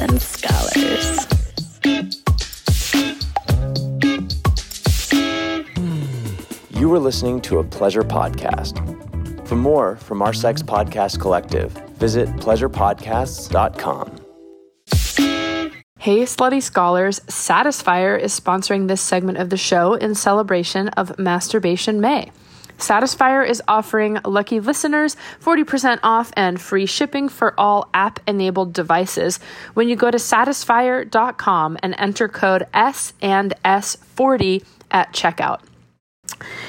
Sluts and Scholars. You are listening to a pleasure podcast. For more from our sex podcast collective, visit pleasurepodcasts.com. Hey, Slutty Scholars, Satisfyer is sponsoring this segment of the show in celebration of Masturbation May. Satisfyer is offering lucky listeners 40% off and free shipping for all app-enabled devices when you go to satisfyer.com and enter code SandS40 at checkout.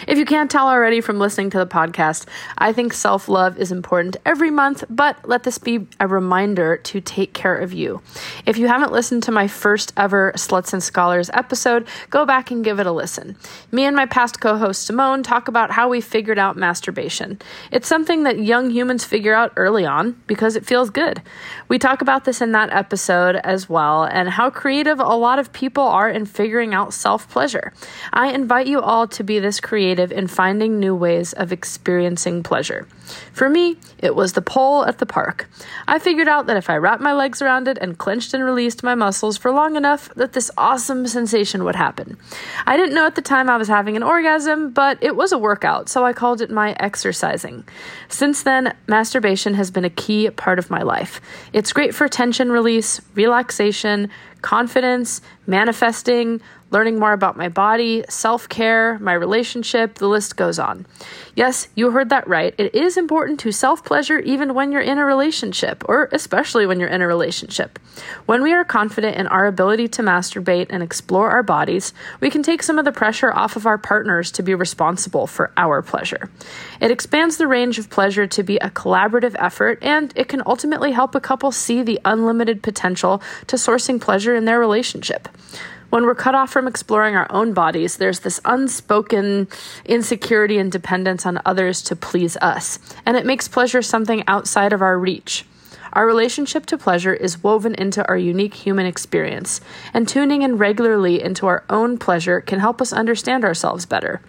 If you can't tell already from listening to the podcast, I think self-love is important every month, but let this be a reminder to take care of you. If you haven't listened to my first ever Sluts and Scholars episode, go back and give it a listen. Me and my past co-host Simone talk about how we figured out masturbation. It's something that young humans figure out early on because it feels good. We talk about this in that episode as well, and how creative a lot of people are in figuring out self-pleasure. I invite you all to be this creative in finding new ways of experiencing pleasure. For me, it was the pole at the park. I figured out that if I wrapped my legs around it and clenched and released my muscles for long enough, that this awesome sensation would happen. I didn't know at the time I was having an orgasm, but it was a workout, so I called it my exercising. Since then, masturbation has been a key part of my life. It's great for tension release, relaxation, confidence, manifesting, learning more about my body, self-care, my relationship, the list goes on. Yes, you heard that right. It is important to self-pleasure even when you're in a relationship, or especially when you're in a relationship. When we are confident in our ability to masturbate and explore our bodies, we can take some of the pressure off of our partners to be responsible for our pleasure. It expands the range of pleasure to be a collaborative effort, and it can ultimately help a couple see the unlimited potential to sourcing pleasure in their relationship. When we're cut off from exploring our own bodies, there's this unspoken insecurity and dependence on others to please us, and it makes pleasure something outside of our reach. Our relationship to pleasure is woven into our unique human experience, and tuning in regularly into our own pleasure can help us understand ourselves better.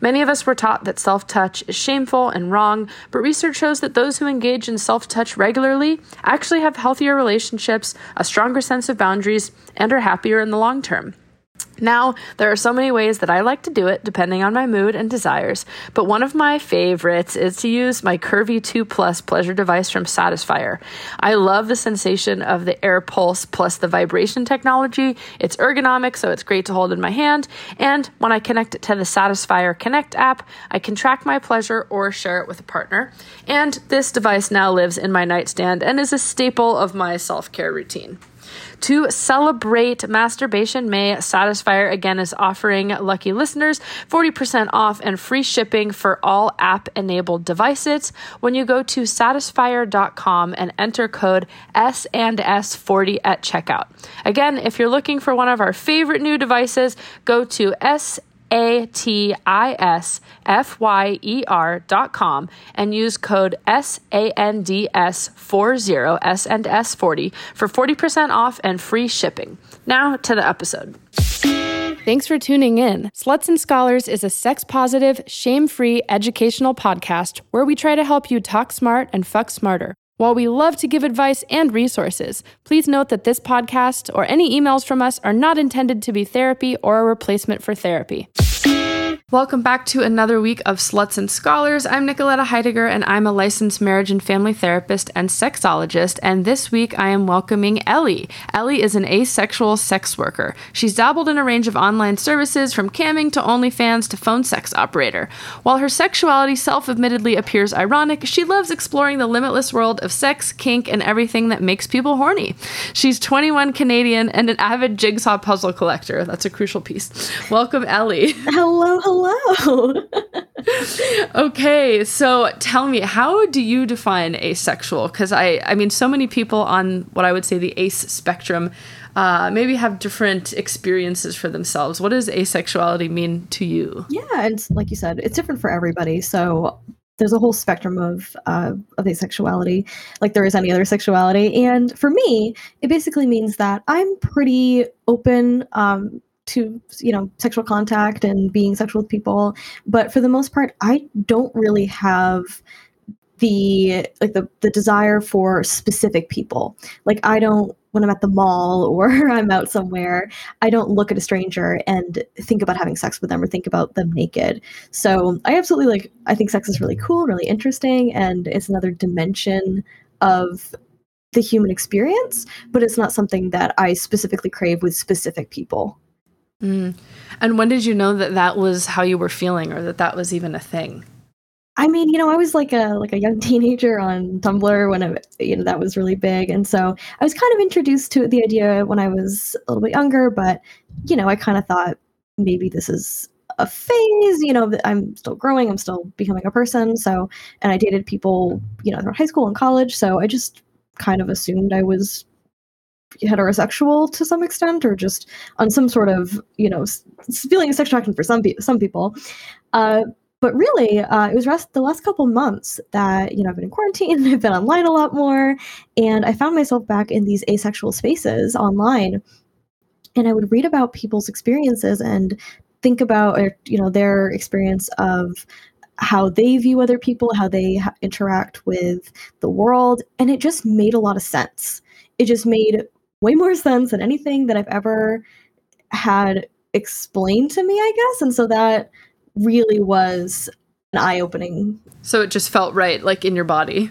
Many of us were taught that self-touch is shameful and wrong, but research shows that those who engage in self-touch regularly actually have healthier relationships, a stronger sense of boundaries, and are happier in the long term. Now, there are so many ways that I like to do it, depending on my mood and desires, but one of my favorites is to use my Curvy 2 Plus pleasure device from Satisfyer. I love the sensation of the air pulse plus the vibration technology. It's ergonomic, so it's great to hold in my hand, and when I connect it to the Satisfyer Connect app, I can track my pleasure or share it with a partner, and this device now lives in my nightstand and is a staple of my self-care routine. To celebrate Masturbation May, Satisfyer again is offering lucky listeners 40% off and free shipping for all app-enabled devices when you go to satisfyer.com and enter code SandS40 at checkout. Again, if you're looking for one of our favorite new devices, go to satisfyer.com and use code SANDS40 SNS40 for 40% off and free shipping. Now to the episode. Thanks for tuning in. Sluts and Scholars is a sex-positive, shame-free educational podcast where we try to help you talk smart and fuck smarter. While we love to give advice and resources, please note that this podcast or any emails from us are not intended to be therapy or a replacement for therapy. Welcome back to another week of Sluts and Scholars. I'm Nicoletta Heidegger, and I'm a licensed marriage and family therapist and sexologist, and this week I am welcoming Ellie. Ellie is an asexual sex worker. She's dabbled in a range of online services, from camming to OnlyFans to phone sex operator. While her sexuality self-admittedly appears ironic, she loves exploring the limitless world of sex, kink, and everything that makes people horny. She's 21 Canadian and an avid jigsaw puzzle collector. That's a crucial piece. Welcome, Ellie. Hello. Hello. Okay, so tell me, how do you define asexual? Because I mean, so many people on what I would say the ace spectrum maybe have different experiences for themselves. What does asexuality mean to you? Yeah, it's like you said, it's different for everybody. So there's a whole spectrum of asexuality, like there is any other sexuality. And for me, it basically means that I'm pretty open to sexual contact and being sexual with people, but for the most part I don't really have the desire for specific people. Like I don't when I'm at the mall or I'm out somewhere, I don't look at a stranger and think about having sex with them or think about them naked. So I absolutely I think sex is really cool, really interesting, and it's another dimension of the human experience, but it's not something that I specifically crave with specific people. Mm. And when did you know that that was how you were feeling, or that that was even a thing? I mean, I was like a young teenager on Tumblr when that was really big. And so I was kind of introduced to the idea when I was a little bit younger, but, I kind of thought maybe this is a phase, I'm still growing, I'm still becoming a person. So, and I dated people, throughout high school and college. So I just kind of assumed I was heterosexual to some extent, or just on some sort of, feeling of sexual attraction for some people. But really, it was the last couple months that, I've been in quarantine, I've been online a lot more, and I found myself back in these asexual spaces online. And I would read about people's experiences and think about, their experience of how they view other people, how they interact with the world. And it just made a lot of sense. It just made way more sense than anything that I've ever had explained to me, I guess. And so that really was an eye-opening. So it just felt right, like in your body.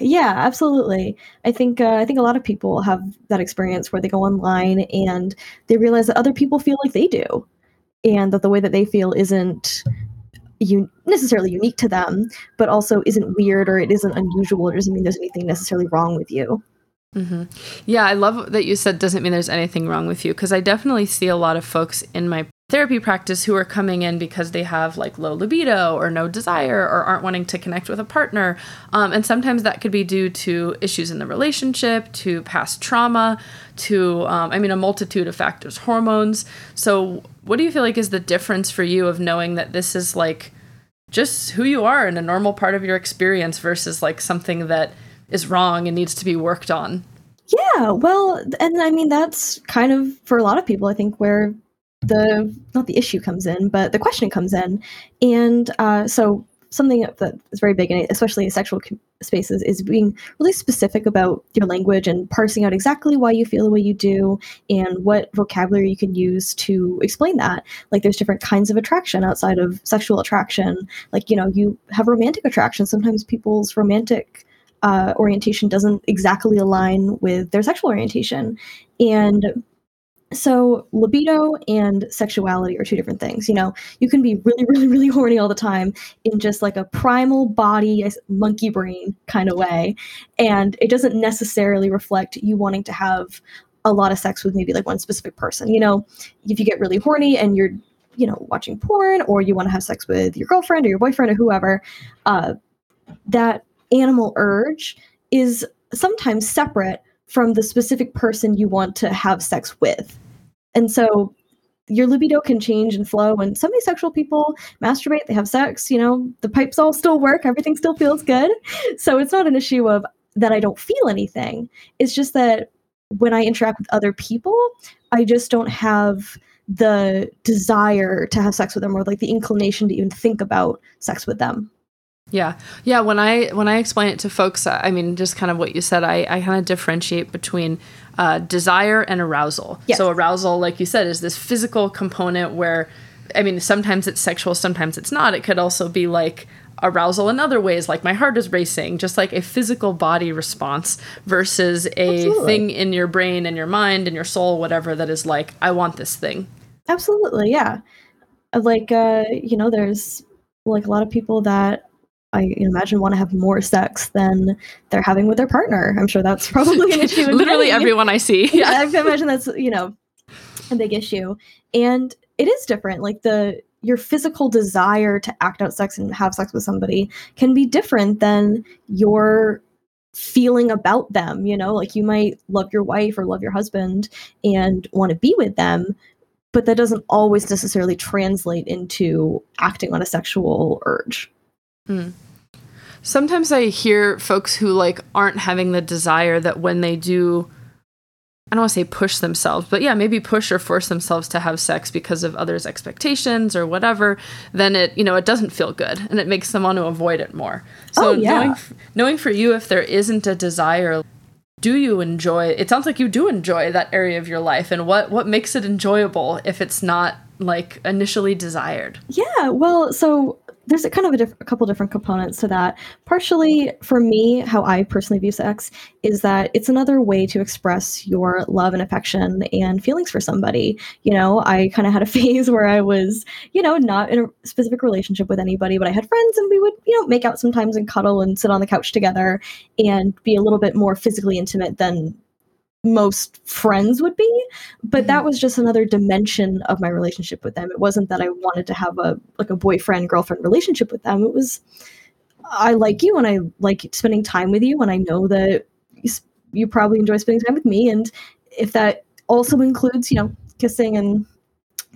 Yeah, absolutely. I think a lot of people have that experience where they go online and they realize that other people feel like they do, and that the way that they feel isn't necessarily unique to them, but also isn't weird, or it isn't unusual, or doesn't mean there's anything necessarily wrong with you. Mm-hmm. Yeah, I love that you said doesn't mean there's anything wrong with you, because I definitely see a lot of folks in my therapy practice who are coming in because they have low libido or no desire or aren't wanting to connect with a partner. And sometimes that could be due to issues in the relationship, to past trauma, to, a multitude of factors, hormones. So what do you feel like is the difference for you of knowing that this is just who you are and a normal part of your experience versus something that is wrong and needs to be worked on? Yeah, well, and that's kind of, for a lot of people, I think where not the issue comes in, but the question comes in. And so something that is very big, and especially in sexual spaces, is being really specific about your language and parsing out exactly why you feel the way you do and what vocabulary you can use to explain that. There's different kinds of attraction outside of sexual attraction. You have romantic attraction. Sometimes people's romantic orientation doesn't exactly align with their sexual orientation. And so libido and sexuality are two different things. You can be really, really, really horny all the time in just a primal body, monkey brain kind of way. And it doesn't necessarily reflect you wanting to have a lot of sex with maybe one specific person. If you get really horny and you're, watching porn, or you want to have sex with your girlfriend or your boyfriend or whoever, that animal urge is sometimes separate from the specific person you want to have sex with. And so your libido can change and flow, and some asexual people masturbate, they have sex, the pipes all still work, everything still feels good. So it's not an issue of that I don't feel anything. It's just that when I interact with other people, I just don't have the desire to have sex with them, or the inclination to even think about sex with them. Yeah. When I explain it to folks, just kind of what you said, I kind of differentiate between desire and arousal. Yes. So arousal, like you said, is this physical component where, sometimes it's sexual, sometimes it's not. It could also be arousal in other ways, my heart is racing, just a physical body response versus a Absolutely. Thing in your brain and your mind and your soul, whatever, that is I want this thing. Absolutely. Yeah. There's a lot of people that I imagine want to have more sex than they're having with their partner. I'm sure that's probably an issue. Literally everyone I see. Yeah. I imagine that's, a big issue. And it is different. Your physical desire to act out sex and have sex with somebody can be different than your feeling about them. You might love your wife or love your husband and want to be with them, but that doesn't always necessarily translate into acting on a sexual urge. Mm. Sometimes I hear folks who aren't having the desire that when they do, I don't want to say push themselves, but yeah, maybe push or force themselves to have sex because of others' expectations or whatever, then it, it doesn't feel good and it makes them want to avoid it more. So knowing for you, if there isn't a desire, do you enjoy? It sounds like you do enjoy that area of your life, and what makes it enjoyable if it's not like initially desired? Yeah, well, so there's a kind of a couple different components to that. Partially, for me, how I personally view sex is that it's another way to express your love and affection and feelings for somebody. You know, I kind of had a phase where I was, you know, not in a specific relationship with anybody, but I had friends and we would, you know, make out sometimes and cuddle and sit on the couch together and be a little bit more physically intimate than most friends would be. But that was just another dimension of my relationship with them. It wasn't that I wanted to have a boyfriend girlfriend relationship with them. It was, I like you and I like spending time with you, and I know that you probably enjoy spending time with me. And if that also includes, you know, kissing and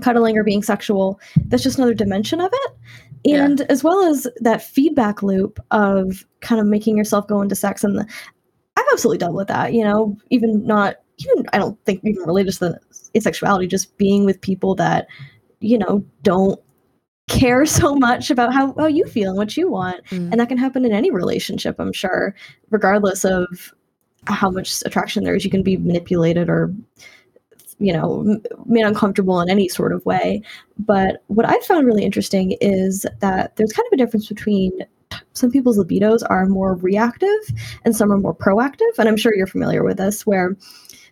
cuddling or being sexual, that's just another dimension of it. And yeah, as well as that feedback loop of kind of making yourself go into sex, and I've absolutely dealt with that, you know, I don't think even related to the asexuality, just being with people that, you know, don't care so much about how you feel and what you want. Mm. And that can happen in any relationship, I'm sure, regardless of how much attraction there is. You can be manipulated or, you know, made uncomfortable in any sort of way. But what I found really interesting is that there's kind of a difference between some people's libidos are more reactive and some are more proactive. And I'm sure you're familiar with this, where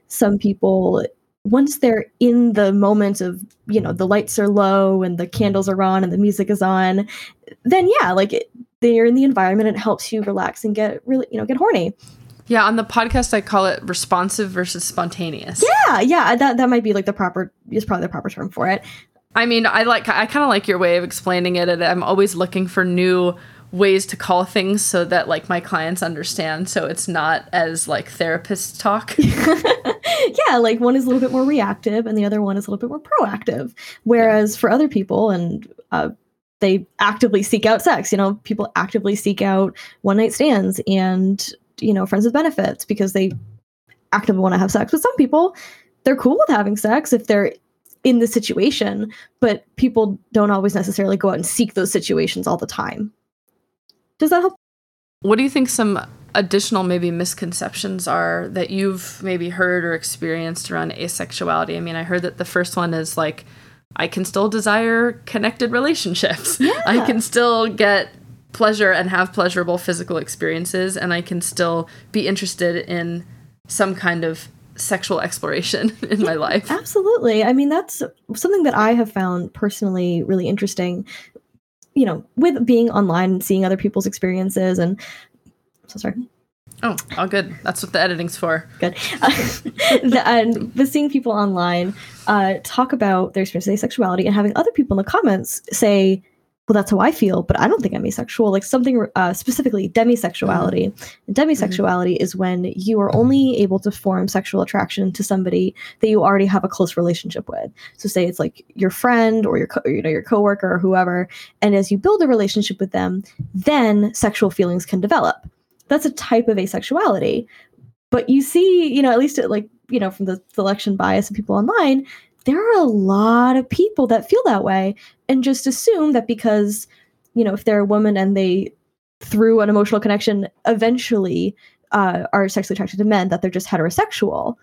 some people, once they're in the moment of, you know, the lights are low and the candles are on and the music is on, then yeah, like they're in the environment and it helps you relax and get really, you know, get horny. Yeah, on the podcast I call it responsive versus spontaneous. Yeah, that might be like probably the proper term for it. I mean, I kind of like your way of explaining it, and I'm always looking for new ways to call things so that like my clients understand, so it's not as like therapist talk. Yeah, like one is a little bit more reactive and the other one is a little bit more proactive. Whereas for other people, and they actively seek out sex, you know, people actively seek out one night stands and, you know, friends with benefits because they actively want to have sex. With some people, they're cool with having sex if they're in the situation, but people don't always necessarily go out and seek those situations all the time. Does that help? What do you think some additional maybe misconceptions are that you've maybe heard or experienced around asexuality? I mean, I heard that the first one is like, I can still desire connected relationships. Yeah. I can still get pleasure and have pleasurable physical experiences, and I can still be interested in some kind of sexual exploration in my life. Absolutely. I mean, that's something that I have found personally really interesting, you know, with being online and seeing other people's experiences. And I'm so sorry. Oh, all good. That's what the editing's for. Good. But seeing people online talk about their experience with asexuality and having other people in the comments say, well, that's how I feel, but I don't think I'm asexual. Like something specifically demisexuality. And demisexuality is when you are only able to form sexual attraction to somebody that you already have a close relationship with. So say it's like your friend or your coworker or whoever. And as you build a relationship with them, then sexual feelings can develop. That's a type of asexuality. But you see, you know, at least it, like, you know, from the selection bias of people online, there are a lot of people that feel that way and just assume that because, you know, if they're a woman and they, through an emotional connection, eventually are sexually attracted to men, that they're just heterosexual.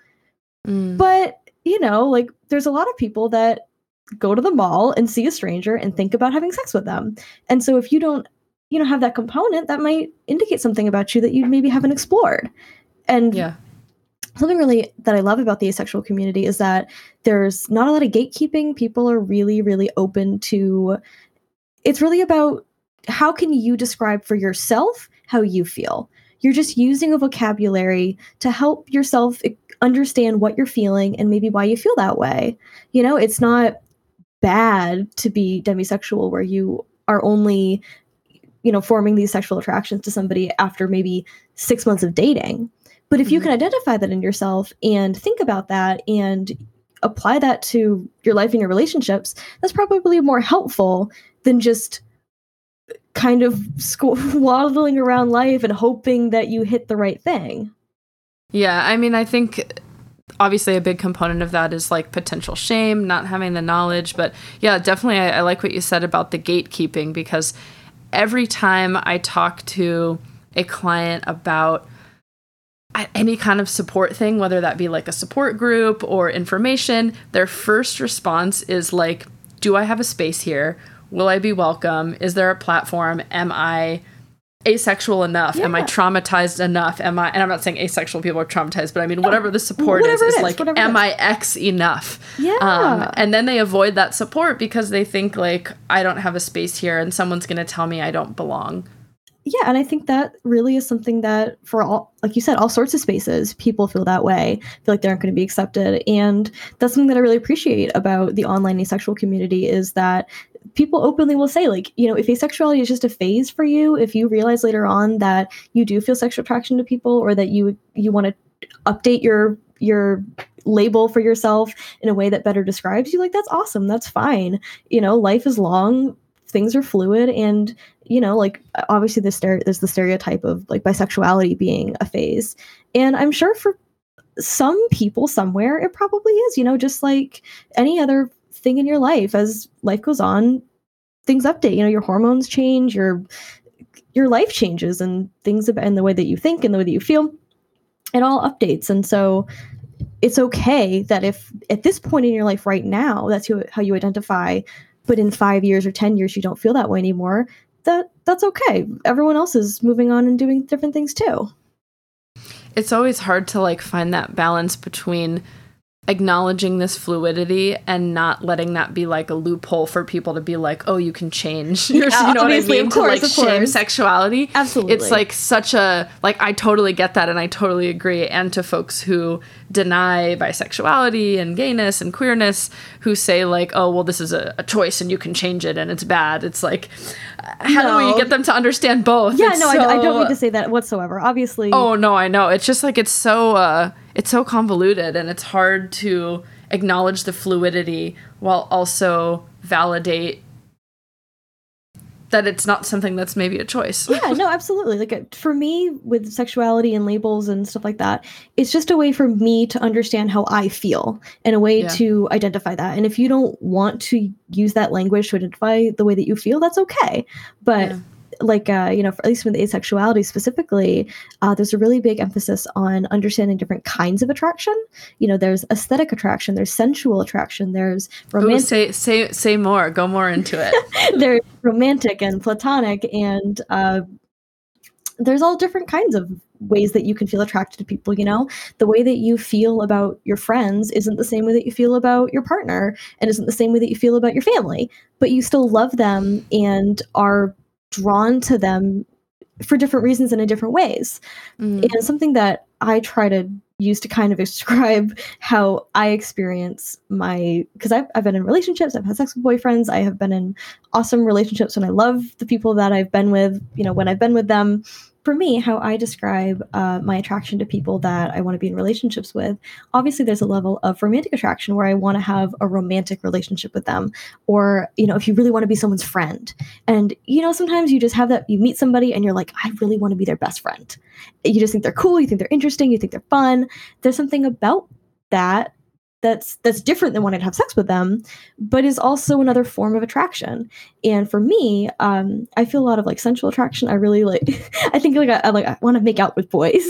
Mm. But, you know, like there's a lot of people that go to the mall and see a stranger and think about having sex with them. And so if you don't, you know, have that component, that might indicate something about you that you maybe haven't explored. And yeah. Something really that I love about the asexual community is that there's not a lot of gatekeeping. People are really, really open to, it's really about how can you describe for yourself how you feel. You're just using a vocabulary to help yourself understand what you're feeling and maybe why you feel that way. You know, it's not bad to be demisexual where you are only, you know, forming these sexual attractions to somebody after maybe 6 months of dating. But if you can identify that in yourself and think about that and apply that to your life and your relationships, that's probably more helpful than just kind of waddling around life and hoping that you hit the right thing. Yeah, I mean, I think obviously a big component of that is like potential shame, not having the knowledge. But yeah, definitely I like what you said about the gatekeeping, because every time I talk to a client about any kind of support thing, whether that be like a support group or information, their first response is like, do I have a space here? Will I be welcome? Is there a platform? Am I asexual enough? Yeah. Am I traumatized enough? Am I, and I'm not saying asexual people are traumatized, but I mean, whatever the support is like, am I X enough? Yeah. And then they avoid that support because they think like, I don't have a space here and someone's going to tell me I don't belong. Yeah. And I think that really is something that for all, like you said, all sorts of spaces, people feel that way, feel like they aren't going to be accepted. And that's something that I really appreciate about the online asexual community is that people openly will say, like, you know, if asexuality is just a phase for you, if you realize later on that you do feel sexual attraction to people or that you want to update your label for yourself in a way that better describes you, like, that's awesome. That's fine. You know, life is long. Things are fluid. And, you know, like, obviously there's the stereotype of, like, bisexuality being a phase. And I'm sure for some people somewhere it probably is, you know, just like any other thing in your life. As life goes on, things update, you know, your hormones change, your life changes, and things about, and the way that you think and the way that you feel, it all updates. And so it's okay that if at this point in your life right now, that's how you identify, but in 5 years or 10 years, you don't feel that way anymore, that's okay. Everyone else is moving on and doing different things too. It's always hard to, like, find that balance between acknowledging this fluidity and not letting that be like a loophole for people to be like, oh, you can change. You know what I mean? Of course, to, like, shame sexuality. Absolutely. It's like such a, like, I totally get that and I totally agree. And to folks who deny bisexuality and gayness and queerness, who say like, oh, well, this is a choice and you can change it and it's bad. It's like, how do we get them to understand both? Yeah, it's I don't mean to say that whatsoever, obviously. Oh, no, I know. It's just like, it's so convoluted, and it's hard to acknowledge the fluidity while also validate that it's not something that's maybe a choice. Yeah, no, absolutely. Like, for me, with sexuality and labels and stuff like that, it's just a way for me to understand how I feel and a way to identify that. And if you don't want to use that language to identify the way that you feel, that's okay. But like, you know, for, at least with asexuality specifically, there's a really big emphasis on understanding different kinds of attraction. You know, there's aesthetic attraction, there's sensual attraction, there's romantic. Ooh, say more, go more into it. There's romantic and platonic, and there's all different kinds of ways that you can feel attracted to people. You know, the way that you feel about your friends isn't the same way that you feel about your partner, and isn't the same way that you feel about your family, but you still love them and are drawn to them for different reasons and in different ways. And something that I try to use to kind of describe how I experience my, because I've been in relationships, I've had sex with boyfriends, I have been in awesome relationships, and I love the people that I've been with, you know, when I've been with them. For me, how I describe my attraction to people that I want to be in relationships with, obviously there's a level of romantic attraction where I want to have a romantic relationship with them. Or, you know, if you really want to be someone's friend, and, you know, sometimes you just have that, you meet somebody and you're like, I really want to be their best friend. You just think they're cool. You think they're interesting. You think they're fun. There's something about that that's different than wanting to have sex with them, but is also another form of attraction. And for me, I feel a lot of, like, sensual attraction. I really like, I think, like, I want to make out with boys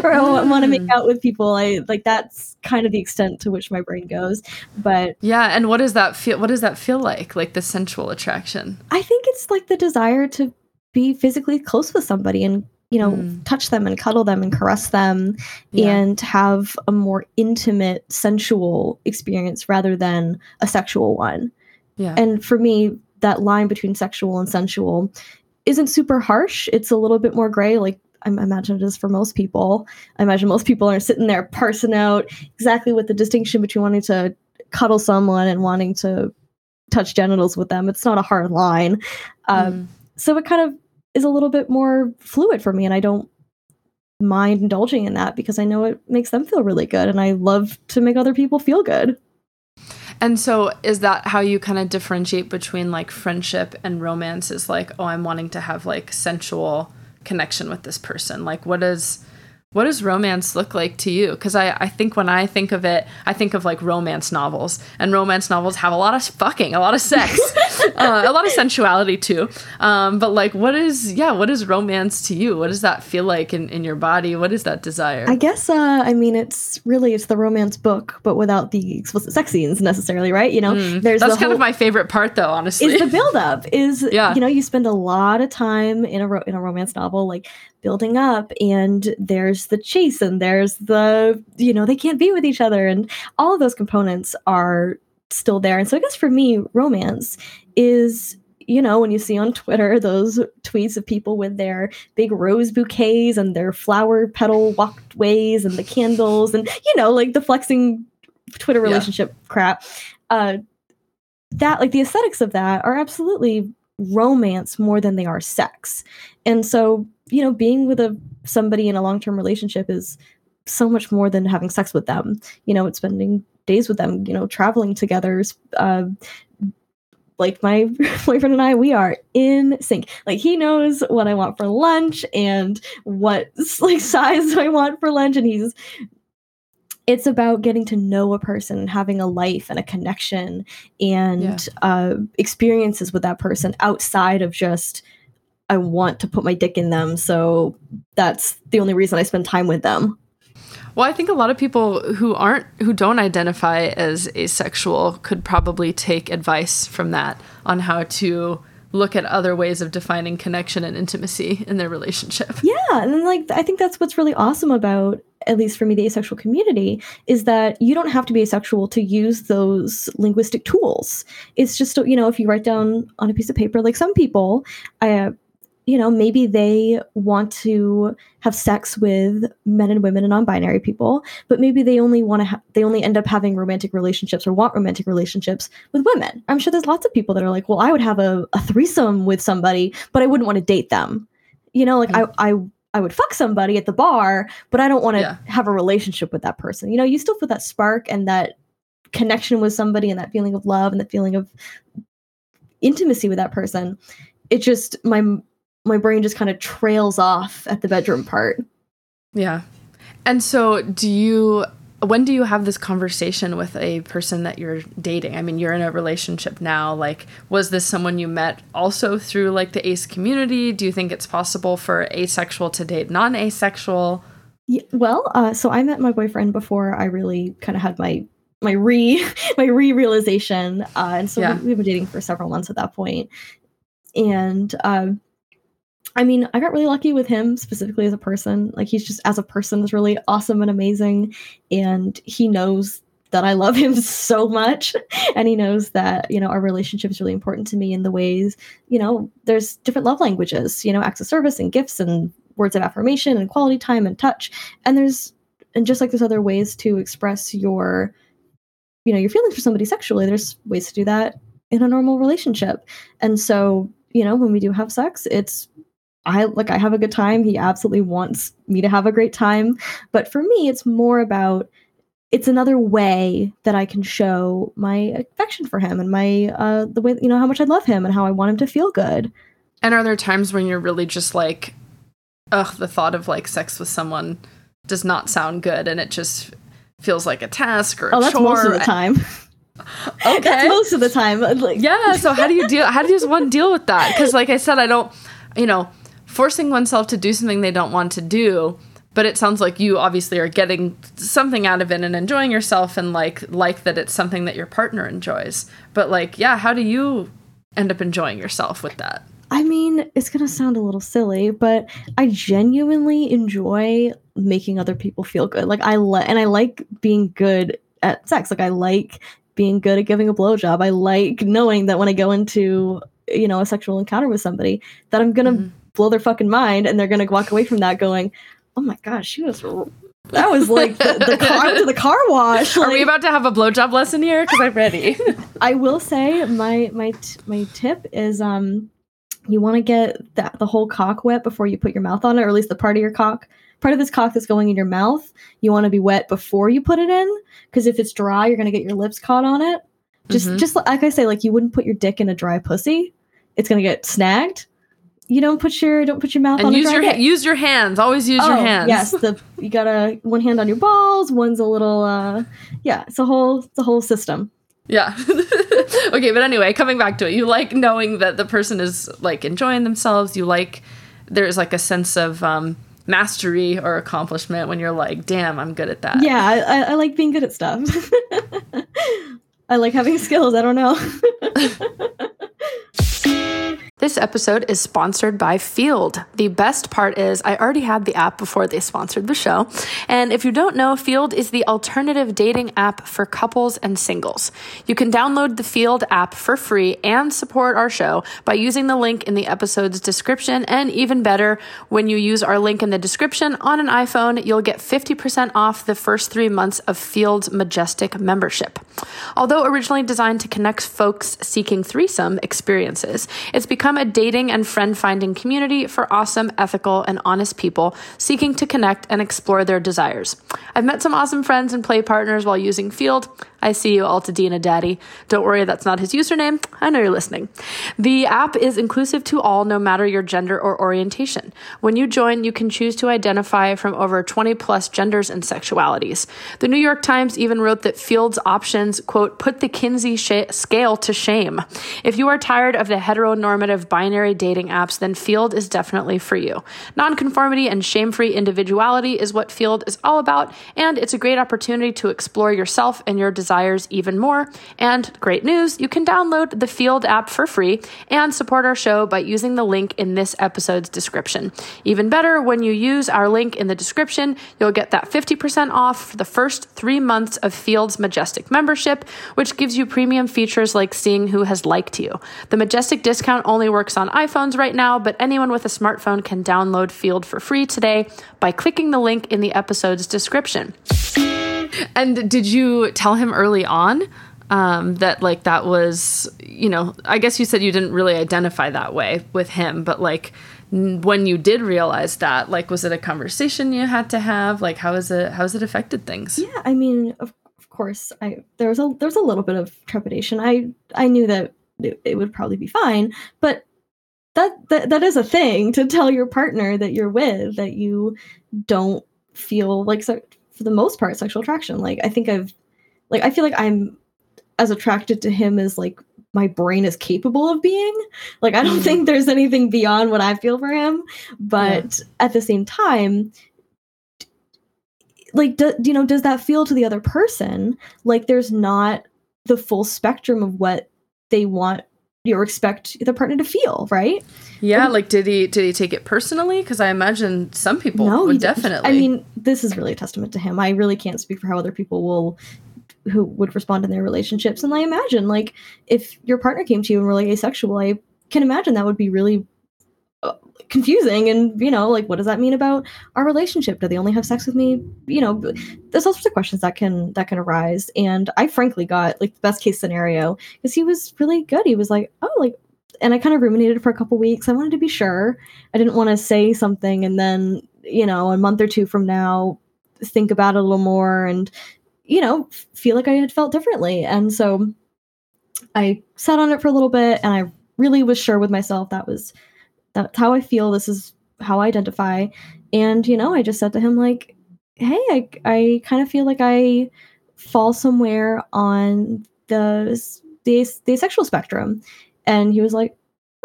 or I want to make out with people. I like, that's kind of the extent to which my brain goes, but yeah. And what does that feel like the sensual attraction? I think it's like the desire to be physically close with somebody and, you know, touch them and cuddle them and caress them and have a more intimate sensual experience rather than a sexual one. Yeah. And for me, that line between sexual and sensual isn't super harsh. It's a little bit more gray. Like, I imagine it is for most people. I imagine most people aren't sitting there parsing out exactly what the distinction between wanting to cuddle someone and wanting to touch genitals with them. It's not a hard line. So it kind of is a little bit more fluid for me, and I don't mind indulging in that because I know it makes them feel really good, and I love to make other people feel good. And so is that how you kind of differentiate between, like, friendship and romance? Is like, oh, I'm wanting to have, like, sensual connection with this person. Like, What does romance look like to you? Because I think when I think of it, I think of like romance novels, and romance novels have a lot of fucking, a lot of sex, a lot of sensuality too. But like, what is romance to you? What does that feel like in your body? What is that desire? I guess, I mean, it's the romance book, but without the explicit sex scenes necessarily, right? You know, that's kind of my favorite part though, honestly. Is the buildup you know, you spend a lot of time in a romance novel, like building up, and there's the chase, and there's the, you know, they can't be with each other, and all of those components are still there. And so I guess for me, romance is, you know, when you see on Twitter those tweets of people with their big rose bouquets and their flower petal walkways and the candles and, you know, like the flexing Twitter relationship crap, that like the aesthetics of that are absolutely romance more than they are sex. And so, you know, being with somebody in a long-term relationship is so much more than having sex with them. You know, it's spending days with them, you know, traveling together. Like my boyfriend and I, we are in sync. Like he knows what I want for lunch and what like size I want for lunch. And it's about getting to know a person and having a life and a connection and experiences with that person outside of just, I want to put my dick in them, so that's the only reason I spend time with them. Well, I think a lot of people who don't identify as asexual could probably take advice from that on how to look at other ways of defining connection and intimacy in their relationship. Yeah, and like I think that's what's really awesome about, at least for me, the asexual community, is that you don't have to be asexual to use those linguistic tools. It's just, you know, if you write down on a piece of paper, like some people, you know, maybe they want to have sex with men and women and non-binary people, but maybe they only want to they only end up having romantic relationships or want romantic relationships with women. I'm sure there's lots of people that are like, well, I would have a threesome with somebody, but I wouldn't want to date them. You know, like I would fuck somebody at the bar, but I don't want to have a relationship with that person. You know, you still feel that spark and that connection with somebody and that feeling of love and the feeling of intimacy with that person. It just, my brain just kind of trails off at the bedroom part. Yeah. And so when do you have this conversation with a person that you're dating? I mean, you're in a relationship now. Like, was this someone you met also through like the ace community? Do you think it's possible for asexual to date non-asexual? Yeah, well, so I met my boyfriend before I really kind of had my realization. And so we've been dating for several months at that point. And, I mean, I got really lucky with him specifically as a person. Like, he's just, as a person, is really awesome and amazing. And he knows that I love him so much. And he knows that, you know, our relationship is really important to me in the ways, you know, there's different love languages, you know, acts of service and gifts and words of affirmation and quality time and touch. And there's other ways to express your, you know, your feelings for somebody sexually, there's ways to do that in a normal relationship. And so, you know, when we do have sex, I have a good time. He absolutely wants me to have a great time. But for me, it's more about, it's another way that I can show my affection for him and my, the way, you know, how much I love him and how I want him to feel good. And are there times when you're really just like, ugh, the thought of like sex with someone does not sound good and it just feels like a task or a chore? Oh, that's most of the time. Okay. That's most of the time. Like, yeah. So how does one deal with that? Because like I said, I don't, you know, forcing oneself to do something they don't want to do, but it sounds like you obviously are getting something out of it and enjoying yourself and like that it's something that your partner enjoys. But like, yeah, how do you end up enjoying yourself with that? I mean, it's going to sound a little silly, but I genuinely enjoy making other people feel good. Like I like being good at sex. Like I like being good at giving a blowjob. I like knowing that when I go into, you know, a sexual encounter with somebody, that I'm going to blow their fucking mind and they're going to walk away from that going, oh my gosh, that was like the car to the car wash. Like, are we about to have a blowjob lesson here? Because I'm ready. I will say my tip is you want to get the whole cock wet before you put your mouth on it, or at least the part of your cock. Part of this cock that's going in your mouth, you want to be wet before you put it in, because if it's dry, you're going to get your lips caught on it. Just like I say, like you wouldn't put your dick in a dry pussy. It's going to get snagged. you don't put your mouth and on use a dry your hand. Use your hands. Always use your hands. Yes, you got a one hand on your balls, one's a little it's a whole system. Yeah. Okay, but anyway, coming back to it, you like knowing that the person is like enjoying themselves. You like there's like a sense of mastery or accomplishment when you're like, damn, I'm good at that. Yeah, I like being good at stuff. I like having skills. I don't know. This episode is sponsored by Feeld. The best part is I already had the app before they sponsored the show. And if you don't know, Feeld is the alternative dating app for couples and singles. You can download the Feeld app for free and support our show by using the link in the episode's description. And even better, when you use our link in the description on an iPhone, you'll get 50% off the first 3 months of Feeld's Majestic membership. Although originally designed to connect folks seeking threesome experiences, it's become a dating and friend-finding community for awesome, ethical, and honest people seeking to connect and explore their desires. I've met some awesome friends and play partners while using Feeld. I see you, Altadena Daddy. Don't worry, that's not his username. I know you're listening. The app is inclusive to all, no matter your gender or orientation. When you join, you can choose to identify from over 20-plus genders and sexualities. The New York Times even wrote that Feeld's options, quote, put the Kinsey scale to shame. If you are tired of the heteronormative binary dating apps, then Feeld is definitely for you. Nonconformity and shame-free individuality is what Feeld is all about, and it's a great opportunity to explore yourself and your desires even more. And great news, you can download the Feeld app for free and support our show by using the link in this episode's description. Even better, when you use our link in the description, you'll get that 50% off for the first 3 months of Feeld's Majestic membership, which gives you premium features like seeing who has liked you. The Majestic discount only works on iPhones right now, but anyone with a smartphone can download Feeld for free today by clicking the link in the episode's description. And did you tell him early on that, like, that was, you know, I guess you said you didn't really identify that way with him, but, like, when you did realize that, like, was it a conversation you had to have? Like, how has it affected things? Yeah, I mean, of course, there was a little bit of trepidation. I knew that it would probably be fine, but that is a thing to tell your partner that you're with, that you don't feel like for the most part sexual attraction. Like, I think I feel like I'm as attracted to him as, like, my brain is capable of being. Like, I don't think there's anything beyond what I feel for him, but at the same time, like, does that feel to the other person like there's not the full spectrum of what they want or expect the partner to feel, right? Yeah, like, did he take it personally? Because I imagine some people would definitely. I mean, this is really a testament to him. I really can't speak for how other people who would respond in their relationships. And I imagine, like, if your partner came to you and were, like, asexual, I can imagine that would be really confusing. And, you know, like, what does that mean about our relationship? Do they only have sex with me? You know, there's all sorts of questions that can arise. And I frankly got, like, the best case scenario because he was really good. He was like, oh, like, and I kind of ruminated for a couple weeks. I wanted to be sure. I didn't want to say something and then, you know, a month or two from now, think about it a little more and, you know, feel like I had felt differently. And so I sat on it for a little bit and I really was sure with myself. That's how I feel. This is how I identify. And, you know, I just said to him, like, hey, I kind of feel like I fall somewhere on the asexual spectrum. And he was like,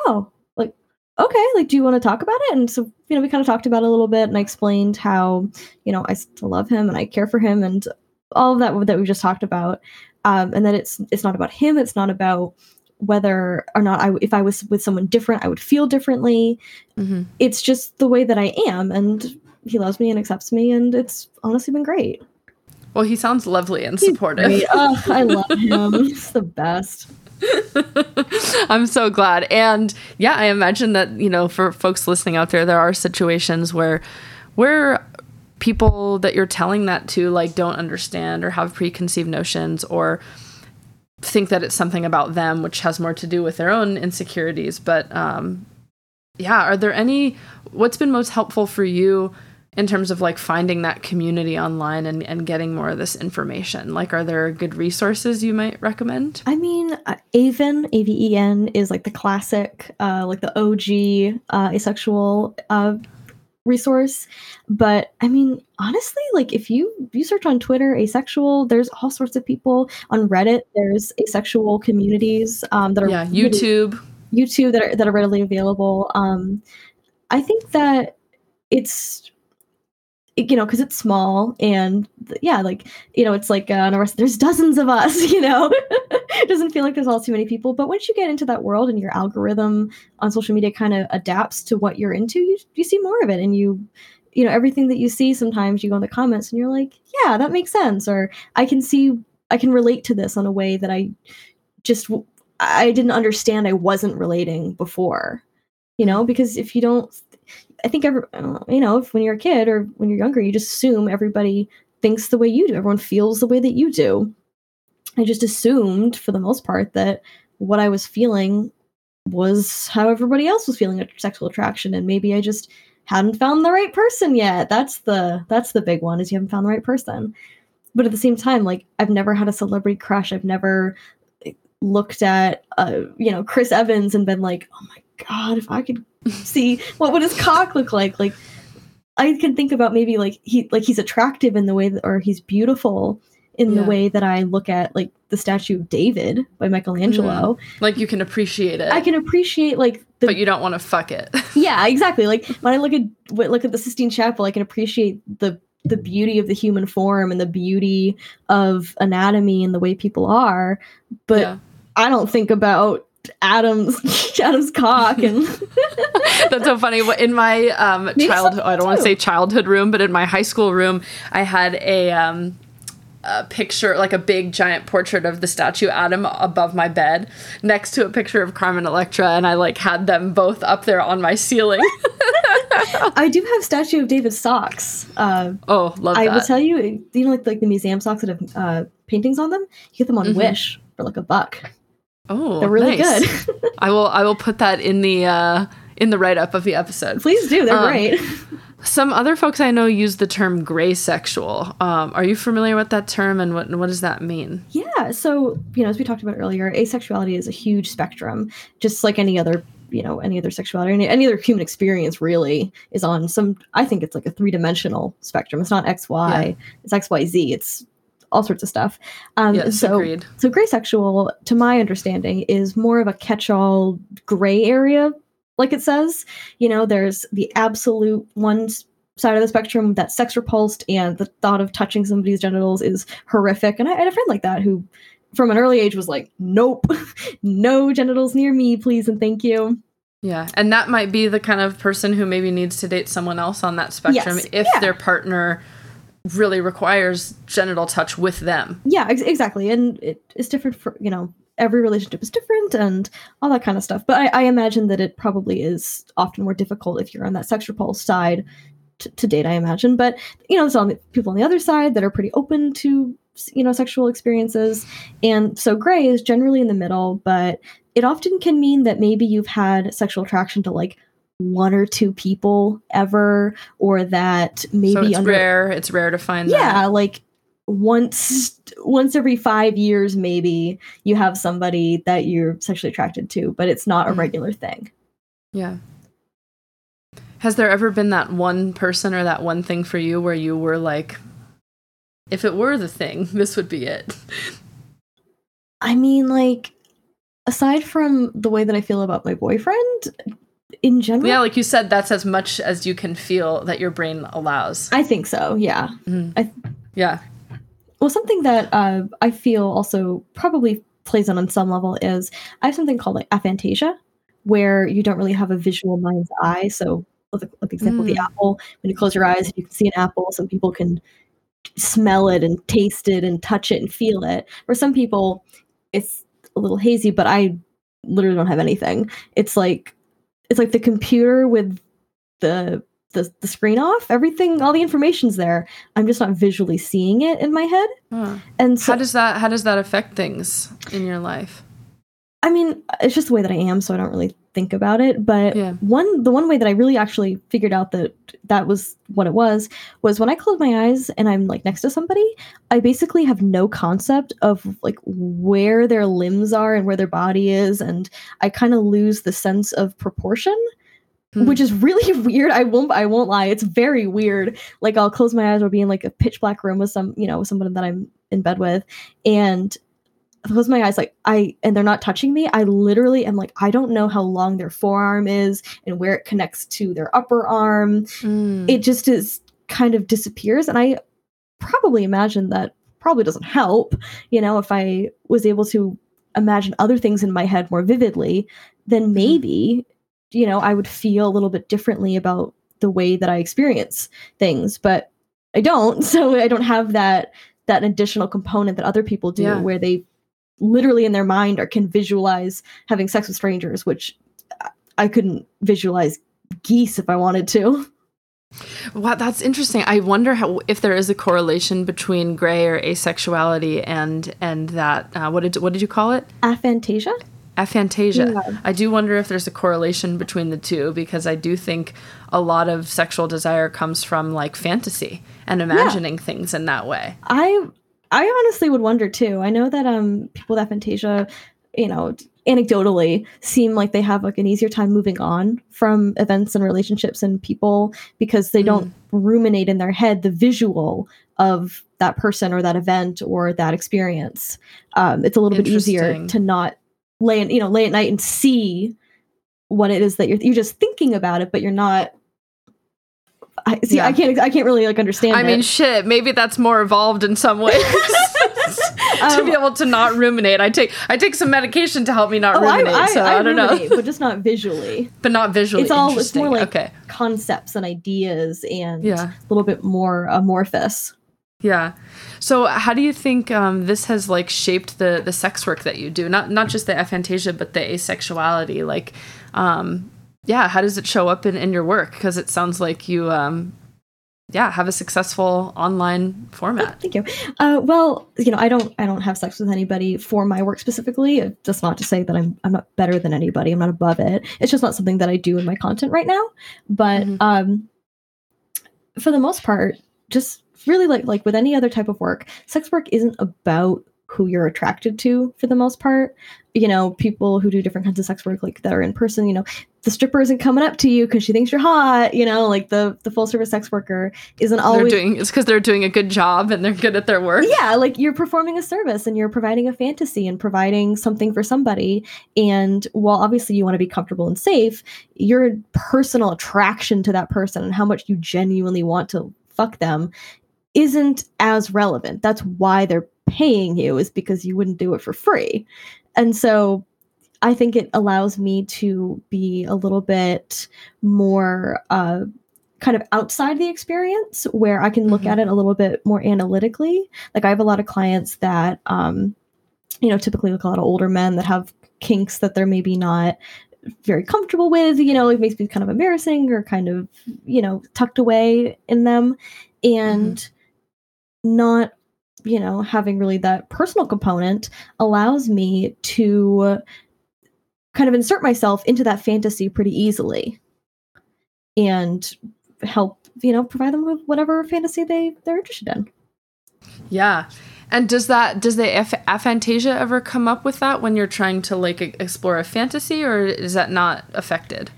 oh, like, okay, like, do you want to talk about it? And so, you know, we kind of talked about it a little bit and I explained how, you know, I still love him and I care for him and all of that we just talked about. And that it's not about him. It's not about whether or not if I was with someone different, I would feel differently. Mm-hmm. It's just the way that I am. And he loves me and accepts me. And it's honestly been great. Well, he sounds lovely and supportive. Oh, I love him. He's the best. I'm so glad. And yeah, I imagine that, you know, for folks listening out there, there are situations where people that you're telling that to, like, don't understand or have preconceived notions or think that it's something about them, which has more to do with their own insecurities. But yeah, what's been most helpful for you in terms of like finding that community online and getting more of this information? Like, are there good resources you might recommend? I mean, AVEN, A-V-E-N, is like the classic, like the OG asexual resource. But I mean, honestly, like if you search on Twitter asexual, there's all sorts of people. On Reddit, there's asexual communities that are YouTube that are readily available. I think that it's, you know, because it's small and yeah, like, you know, it's like an arrest. There's dozens of us, you know. It doesn't feel like there's all too many people. But once you get into that world and your algorithm on social media kind of adapts to what you're into, you see more of it. And you know, everything that you see, sometimes you go in the comments and you're like, yeah, that makes sense. Or I can relate to this on a way that I didn't understand I wasn't relating before, you know, because if you don't, I think, you know, if when you're a kid or when you're younger, you just assume everybody thinks the way you do. Everyone feels the way that you do. I just assumed for the most part that what I was feeling was how everybody else was feeling a sexual attraction. And maybe I just hadn't found the right person yet. That's the big one, is you haven't found the right person. But at the same time, like, I've never had a celebrity crush. I've never looked at, you know, Chris Evans and been like, oh my God, if I could see what would his cock look like? Like, I can think about maybe like he's attractive in the way that, or he's beautiful in the way that I look at like the statue of David by Michelangelo. Like, you can appreciate it. I can appreciate like, but you don't want to fuck it. Yeah, exactly. Like when I look at the Sistine Chapel, I can appreciate the beauty of the human form and the beauty of anatomy and the way people are. But I don't think about Adam's cock and that's so funny. In my I don't want to say childhood room, but in my high school room, I had a picture, like a big giant portrait of the statue Adam above my bed next to a picture of Carmen Electra, and I like had them both up there on my ceiling. I do have statue of David socks. Love that. I will tell you, you know, like the museum socks that have paintings on them. You get them on Wish for like $1. Oh, they're really nice. Good. I will put that in the write-up of the episode. Please do. They're great. Some other folks I know use the term gray sexual. Are you familiar with that term, and what does that mean? Yeah. So, you know, as we talked about earlier, asexuality is a huge spectrum, just like any other, you know, any other sexuality, any other human experience really is on some, I think it's like a 3-dimensional spectrum. It's not X, Y, it's X, Y, Z. It's all sorts of stuff. So gray sexual, to my understanding, is more of a catch-all gray area. Like it says, you know, there's the absolute one side of the spectrum that's sex repulsed, and the thought of touching somebody's genitals is horrific. And I had a friend like that who, from an early age, was like, nope, no genitals near me, please and thank you. Yeah. And that might be the kind of person who maybe needs to date someone else on that spectrum if their partner really requires genital touch with them. Yeah, exactly. And it is different for, you know, every relationship is different and all that kind of stuff. But I imagine that it probably is often more difficult if you're on that sex repulsed side to date, I imagine. But, you know, there's all the people on the other side that are pretty open to, you know, sexual experiences. And so gray is generally in the middle, but it often can mean that maybe you've had sexual attraction to like one or two people ever, or that maybe so it's rare to find that. Like once every 5 years maybe you have somebody that you're sexually attracted to, but it's not a regular thing. Has there ever been that one person or that one thing for you where you were like, if it were the thing, this would be it? I mean, like, aside from the way that I feel about my boyfriend in general. Yeah, like you said, that's as much as you can feel that your brain allows. I think so, yeah. Mm-hmm. Well, something that I feel also probably plays on some level is I have something called like aphantasia, where you don't really have a visual mind's eye. So, like example, the apple, when you close your eyes, you can see an apple. Some people can smell it and taste it and touch it and feel it. For some people, it's a little hazy, but I literally don't have anything. It's like the computer with the screen off, everything, all the information's there. I'm just not visually seeing it in my head. And so, how does that affect things in your life? I mean, it's just the way that I am, so I don't really think about it. But the one way that I really actually figured out that that was what it was when I close my eyes and I'm like next to somebody, I basically have no concept of like where their limbs are and where their body is. And I kind of lose the sense of proportion, which is really weird. I won't lie. It's very weird. Like I'll close my eyes or be in like a pitch black room with someone that I'm in bed with. And I close my eyes and they're not touching me. I literally am like, I don't know how long their forearm is and where it connects to their upper arm. It just is kind of disappears. And I probably imagine that probably doesn't help. If I was able to imagine other things in my head more vividly, then maybe, I would feel a little bit differently about the way that I experience things, but I don't. So I don't have that additional component that other people do where they literally in their mind or can visualize having sex with strangers, which I couldn't visualize geese if I wanted to. Wow, that's interesting. I wonder if there is a correlation between gray or asexuality and that, what did you call it? Aphantasia. Aphantasia. Yeah. I do wonder if there's a correlation between the two, because I do think a lot of sexual desire comes from like fantasy and imagining things in that way. I honestly would wonder too. I know that people with aphantasia, anecdotally seem like they have like an easier time moving on from events and relationships and people because they don't ruminate in their head the visual of that person or that event or that experience. It's a little bit easier to not lay at night and see what it is that you're just thinking about it, but you're not. I can't really like understand. I mean, shit. Maybe that's more evolved in some ways to be able to not ruminate. I take some medication to help me not ruminate. I don't know, but just not visually. But not visually. It's more like concepts and ideas and a little bit more amorphous. Yeah. So how do you think this has like shaped the sex work that you do? Not just the aphantasia, but the asexuality. Like, how does it show up in your work? Because it sounds like you, have a successful online format. Oh, thank you. I don't have sex with anybody for my work specifically. That's not to say that I'm not better than anybody. I'm not above it. It's just not something that I do in my content right now. But for the most part, just really like with any other type of work, sex work isn't about who you're attracted to for the most part. People who do different kinds of sex work, like that are in person, the stripper isn't coming up to you because she thinks you're hot, like the full service sex worker isn't always it's because they're doing a good job and they're good at their work. Yeah. Like you're performing a service and you're providing a fantasy and providing something for somebody. And while obviously you want to be comfortable and safe, your personal attraction to that person and how much you genuinely want to fuck them isn't as relevant. That's why they're paying you, is because you wouldn't do it for free. And so I think it allows me to be a little bit more kind of outside the experience, where I can look at it a little bit more analytically. Like I have a lot of clients that, typically look a lot of older men that have kinks that they're maybe not very comfortable with. It makes me kind of embarrassing or kind of, tucked away in them, and not, having really that personal component allows me to kind of insert myself into that fantasy pretty easily and help, provide them with whatever fantasy they're interested in. Yeah. And does the aphantasia ever come up with that when you're trying to like explore a fantasy, or is that not affected?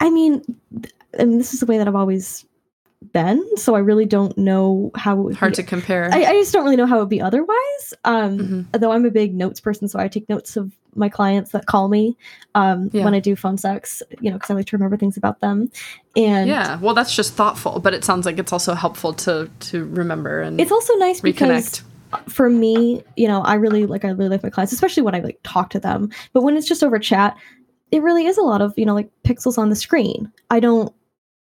I mean, and this is the way that I've always been, so I really don't know how it would hard be. To compare. I just don't really know how it would be otherwise. Though I'm a big notes person, so I take notes of my clients that call me when I do phone sex, because I like to remember things about them. And well, that's just thoughtful, but it sounds like it's also helpful to remember, and it's also nice reconnect. Because for me, I really like my clients, especially when I like talk to them. But when it's just over chat, it really is a lot of like pixels on the screen. I don't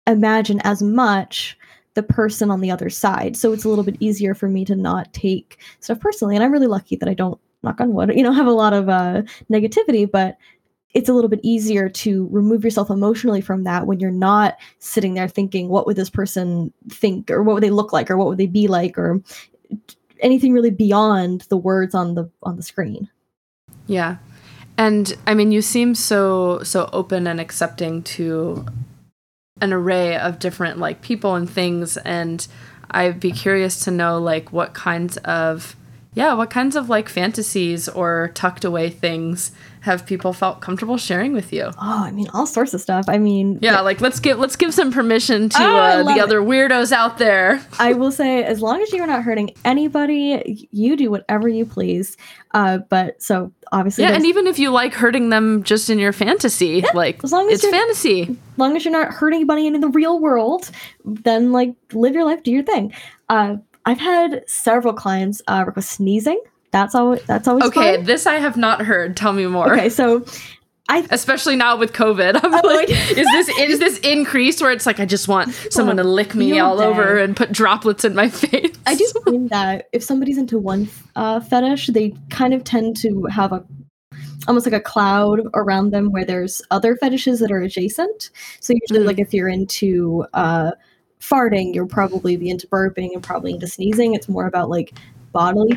imagine as much the person on the other side, so it's a little bit easier for me to not take stuff personally. And I'm really lucky that I don't, knock on wood, have a lot of negativity, but it's a little bit easier to remove yourself emotionally from that when you're not sitting there thinking, what would this person think, or what would they look like, or what would they be like, or anything really beyond the words on the screen. Yeah. And I mean, you seem so open and accepting to an array of different like people and things. And I'd be curious to know like what kinds of like fantasies or tucked away things have people felt comfortable sharing with you? Oh, I mean, all sorts of stuff. I mean, yeah, like let's give some permission to the other weirdos out there. I will say, as long as you are not hurting anybody, you do whatever you please. But so obviously, yeah, and even if you like hurting them just in your fantasy, yeah, like as long as it's fantasy, as long as you're not hurting anybody in the real world, then like live your life, do your thing. I've had several clients request sneezing. That's always okay. Fun. This I have not heard. Tell me more. Okay, so especially now with COVID, I'm like, is this increased where it's like I just want someone to lick me all over and put droplets in my face? I do think that if somebody's into one fetish, they kind of tend to have almost like a cloud around them where there's other fetishes that are adjacent. So usually, like if you're into farting, you'll probably be into burping and probably into sneezing. It's more about like bodily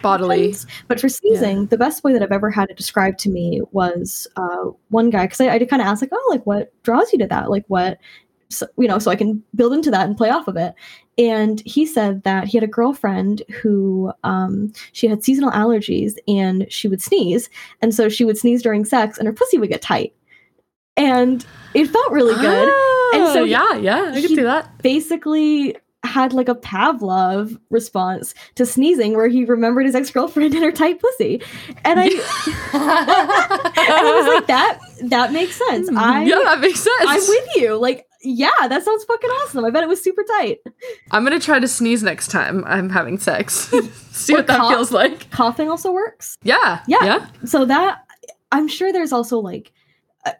things. But for sneezing, the best way that I've ever had it described to me was one guy, because I did kind of ask like, oh, like what draws you to that, like what, so, you know, so I can build into that and play off of it. And he said that he had a girlfriend who she had seasonal allergies and she would sneeze, and so she would sneeze during sex and her pussy would get tight, and it felt really good. And so I could do that. Basically had like a Pavlov response to sneezing where he remembered his ex-girlfriend and her tight pussy. And I and I was like, that makes sense. That makes sense. I'm with you. Like, yeah, that sounds fucking awesome. I bet it was super tight. I'm going to try to sneeze next time I'm having sex. See what that feels like. Coughing also works. Yeah. So that, I'm sure there's also like,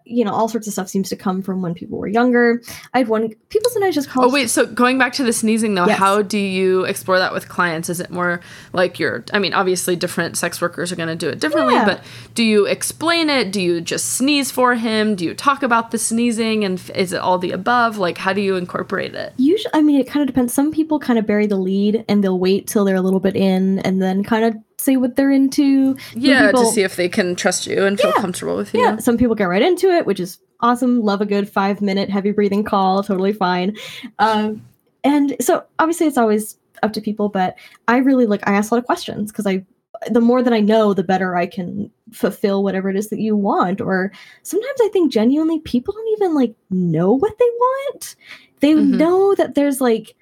you know, all sorts of stuff seems to come from when people were younger. I had one, people sometimes just call. Oh wait, so going back to the sneezing though, yes. How do you explore that with clients? Is it more like obviously different sex workers are going to do it differently, but do you explain it? Do you just sneeze for him? Do you talk about the sneezing, and is it all the above? Like, how do you incorporate it? Usually, I mean, it kind of depends. Some people kind of bury the lead and they'll wait till they're a little bit in and then kind of say what they're into. Yeah, people, to see if they can trust you and feel comfortable with you. Yeah, some people get right into it, which is awesome. Love a good 5-minute heavy breathing call, totally fine. And so obviously it's always up to people, but I really I ask a lot of questions, because the more that I know, the better I can fulfill whatever it is that you want. Or sometimes I think genuinely people don't even like know what they want. They know that there's like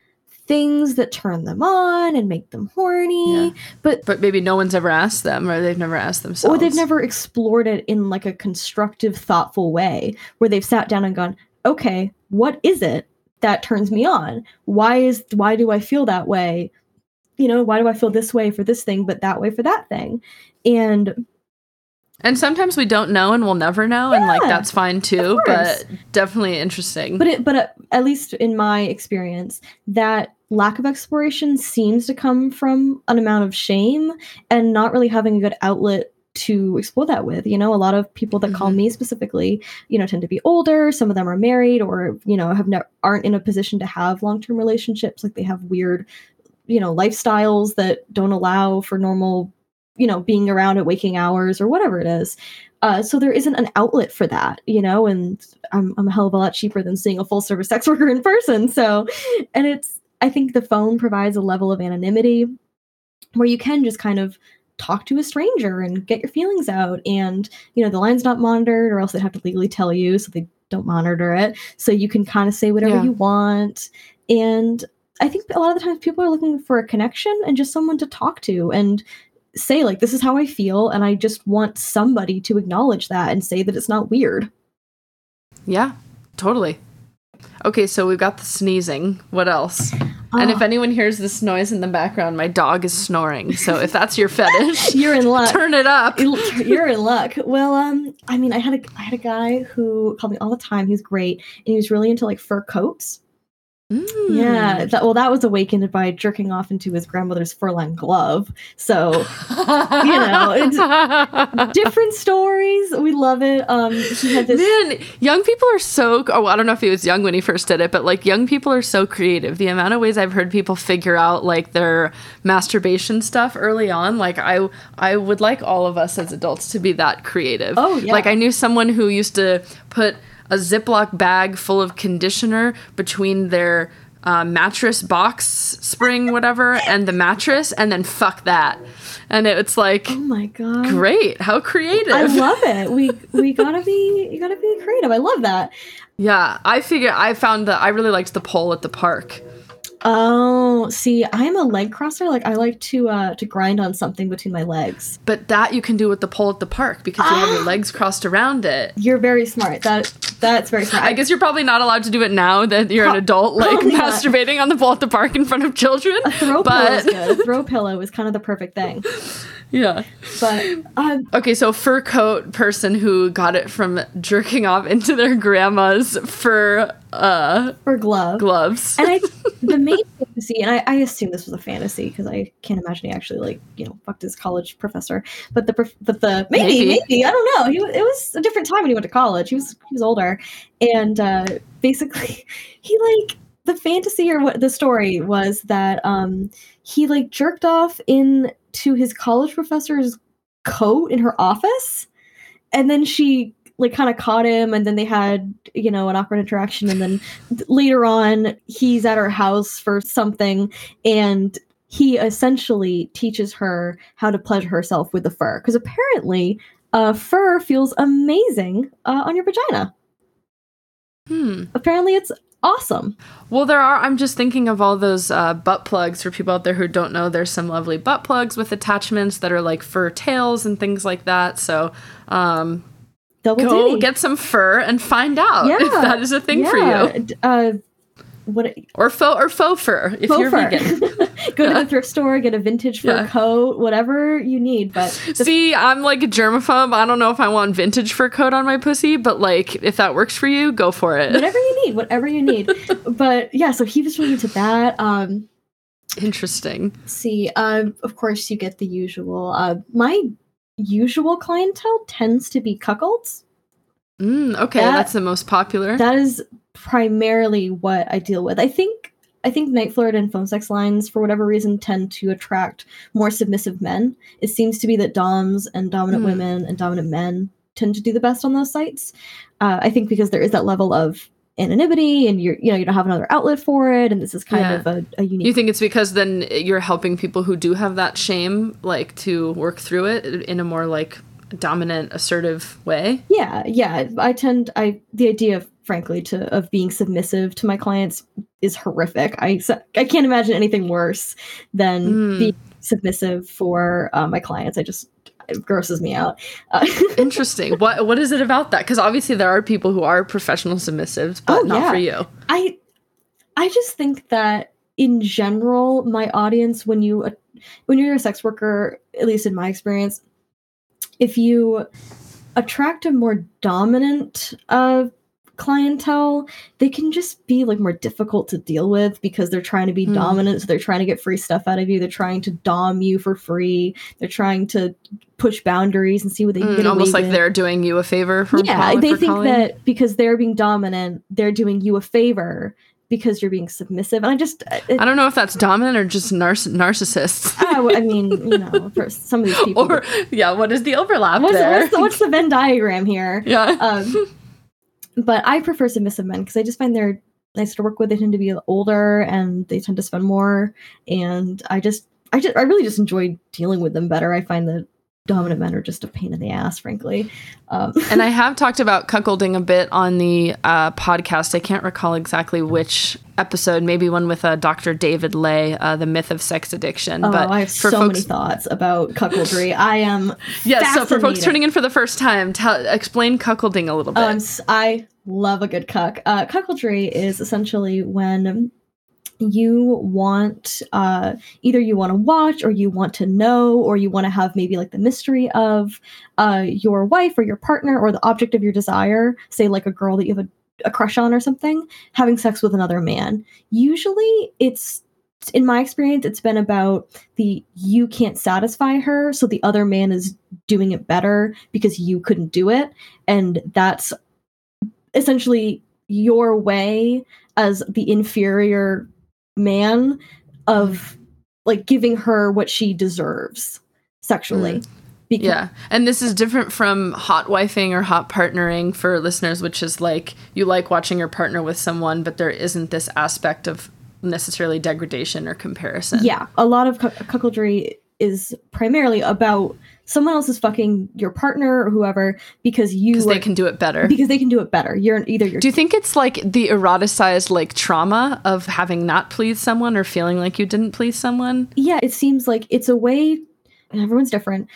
things that turn them on and make them horny, but maybe no one's ever asked them, or they've never asked themselves, or they've never explored it in like a constructive, thoughtful way where they've sat down and gone, okay, what is it that turns me on? Why do I feel that way? You know, why do I feel this way for this thing, but that way for that thing? And sometimes we don't know, and we'll never know, and like that's fine too. But definitely interesting. But at least in my experience, that lack of exploration seems to come from an amount of shame and not really having a good outlet to explore that with. You know, a lot of people that call me specifically, you know, tend to be older. Some of them are married, or you know, aren't in a position to have long-term relationships. Like they have weird, you know, lifestyles that don't allow for normal, you know, being around at waking hours or whatever it is. So there isn't an outlet for that, you know, and I'm a hell of a lot cheaper than seeing a full service sex worker in person. So, and I think the phone provides a level of anonymity where you can just kind of talk to a stranger and get your feelings out. And, you know, the line's not monitored, or else they'd have to legally tell you, so they don't monitor it. So you can kind of say whatever you want. And I think a lot of the times people are looking for a connection and just someone to talk to and say like, this is how I feel, and I just want somebody to acknowledge that and say that it's not weird. Yeah, totally. Okay, so we've got the sneezing. What else? And if anyone hears this noise in the background, my dog is snoring. So if that's your fetish, you're in luck. Turn it up. You're in luck. Well, I mean, I had a guy who called me all the time. He was great, and he was really into like fur coats. Yeah, that was awakened by jerking off into his grandmother's fur-lined glove. So, it's different stories. We love it. He had this. Man, young people are so. Oh, I don't know if he was young when he first did it, but like young people are so creative. The amount of ways I've heard people figure out like their masturbation stuff early on. Like I would like all of us as adults to be that creative. Oh yeah. Like I knew someone who used to put a Ziploc bag full of conditioner between their mattress box spring, whatever, and the mattress, and then fuck that. And it's like, oh my God, great. How creative. I love it. You gotta be creative. I love that. Yeah. I really liked the pole at the park. Oh, see, I'm a leg crosser. Like I like to grind on something between my legs. But that you can do with the pole at the park because you have your legs crossed around it. You're very smart. That's very smart. I guess you're probably not allowed to do it now that you're an adult, like masturbating on the pole at the park in front of children. A throw pillow is good. A throw pillow is kind of the perfect thing. Yeah. But okay, so fur coat person who got it from jerking off into their grandma's fur gloves. And the main fantasy, and I assume this was a fantasy because I can't imagine he actually fucked his college professor. But maybe I don't know. It was a different time when he went to college. He was older, and basically he like. The fantasy or what the story was that he like jerked off into his college professor's coat in her office, and then she like kind of caught him, and then they had an awkward interaction, and then later on he's at her house for something, and he essentially teaches her how to pleasure herself with the fur because apparently fur feels amazing on your vagina. Apparently it's awesome. Well, I'm just thinking of all those butt plugs for people out there who don't know. There's some lovely butt plugs with attachments that are like fur tails and things like that. So go get some fur and find out if that is a thing for you. Faux fur if you're vegan. Go to the thrift store, get a vintage fur coat, whatever you need. But I'm like a germaphobe. I don't know if I want vintage fur coat on my pussy, but like if that works for you, go for it. Whatever you need. But yeah, so he was really into that. Interesting. Of course you get the usual. My usual clientele tends to be cuckolds. Okay, that's the most popular. That is primarily what I deal with. I think Nightflirt and phone sex lines, for whatever reason, tend to attract more submissive men. It seems to be that doms and dominant women and dominant men tend to do the best on those sites. I think because there is that level of anonymity, and you don't have another outlet for it, and this is kind of a unique. You think it's because then you're helping people who do have that shame, like, to work through it in a more like dominant, assertive way? Yeah. The idea of, frankly, of being submissive to my clients is horrific. I can't imagine anything worse than being submissive for my clients. It grosses me out. Interesting. What is it about that? Because obviously there are people who are professional submissives, but not for you. I just think that in general, my audience, when you're a sex worker, at least in my experience, if you attract a more dominant clientele, they can just be like more difficult to deal with because they're trying to be dominant, so they're trying to get free stuff out of you, they're trying to dom you for free, they're trying to push boundaries and see what they can get away almost with. Like they're doing you a favor that because they're being dominant, they're doing you a favor because you're being submissive. And I don't know if that's dominant or just narcissists. I mean, for some of these people. Or what is the overlap there? What's the Venn diagram here? Yeah. But I prefer submissive men because I just find they're nicer to work with. They tend to be older and they tend to spend more. And I really just enjoy dealing with them better. I find that dominant men are just a pain in the ass, frankly. And I have talked about cuckolding a bit on the podcast. I can't recall exactly which episode, maybe one with Dr. David Lay, The Myth of Sex Addiction. Oh, but I have many thoughts about cuckoldry. I am fascinated. So for folks tuning in for the first time, explain cuckolding a little bit. I love a good cuck. Cuckoldry is essentially when you want either you want to watch or you want to know or you want to have maybe like the mystery of your wife or your partner or the object of your desire, say like a girl that you have a a crush on or something having sex with another man. Usually it's, in my experience, it's been about the you can't satisfy her, so the other man is doing it better because you couldn't do it. And that's essentially your way as the inferior man of like giving her what she deserves sexually. Yeah. And this is different from hot wifing or hot partnering for listeners, which is like you like watching your partner with someone, but there isn't this aspect of necessarily degradation or comparison. Yeah. A lot of cuckoldry is primarily about someone else is fucking your partner or whoever because they can do it better. Because they can do it better. Do you think it's like the eroticized like trauma of having not pleased someone or feeling like you didn't please someone? Yeah, it seems like it's a way, and everyone's different.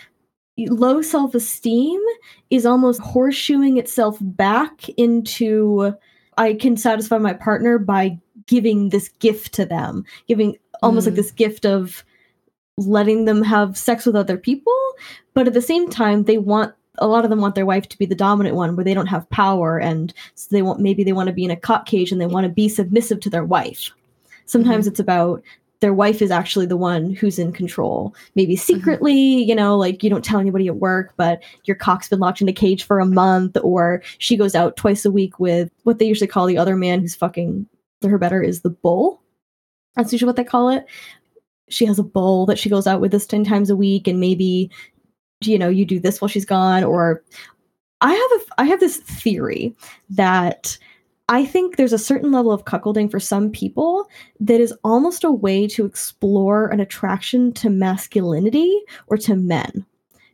Low self-esteem is almost horseshoeing itself back into I can satisfy my partner by giving this gift to them, giving almost like this gift of letting them have sex with other people. But at the same time, a lot of them want their wife to be the dominant one where they don't have power. And so maybe they want to be in a cock cage and they want to be submissive to their wife. Sometimes it's about their wife is actually the one who's in control. Maybe secretly, you know, like you don't tell anybody at work, but your cock's been locked in a cage for a month, or she goes out twice a week with what they usually call the other man who's fucking her better is the bull. That's usually what they call it. She has a bull that she goes out with this 10 times a week, and maybe, you know, you do this while she's gone. Or I have this theory that I think there's a certain level of cuckolding for some people that is almost a way to explore an attraction to masculinity or to men.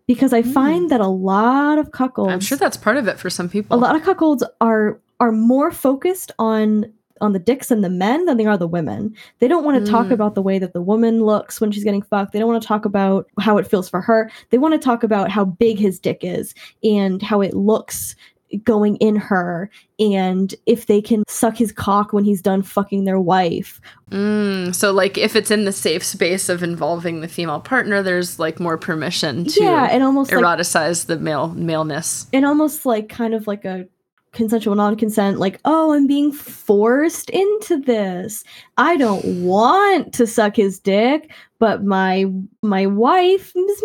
Because I find that a lot of cuckolds... I'm sure that's part of it for some people. A lot of cuckolds are more focused on the dicks and the men than they are the women. They don't want to talk about the way that the woman looks when she's getting fucked. They don't want to talk about how it feels for her. They want to talk about how big his dick is and how it looks going in her, and if they can suck his cock when he's done fucking their wife. So like if it's in the safe space of involving the female partner, there's like more permission to and almost eroticize like, the maleness. And almost like kind of like a consensual non-consent, like, oh, I'm being forced into this. I don't want to suck his dick, but my wife is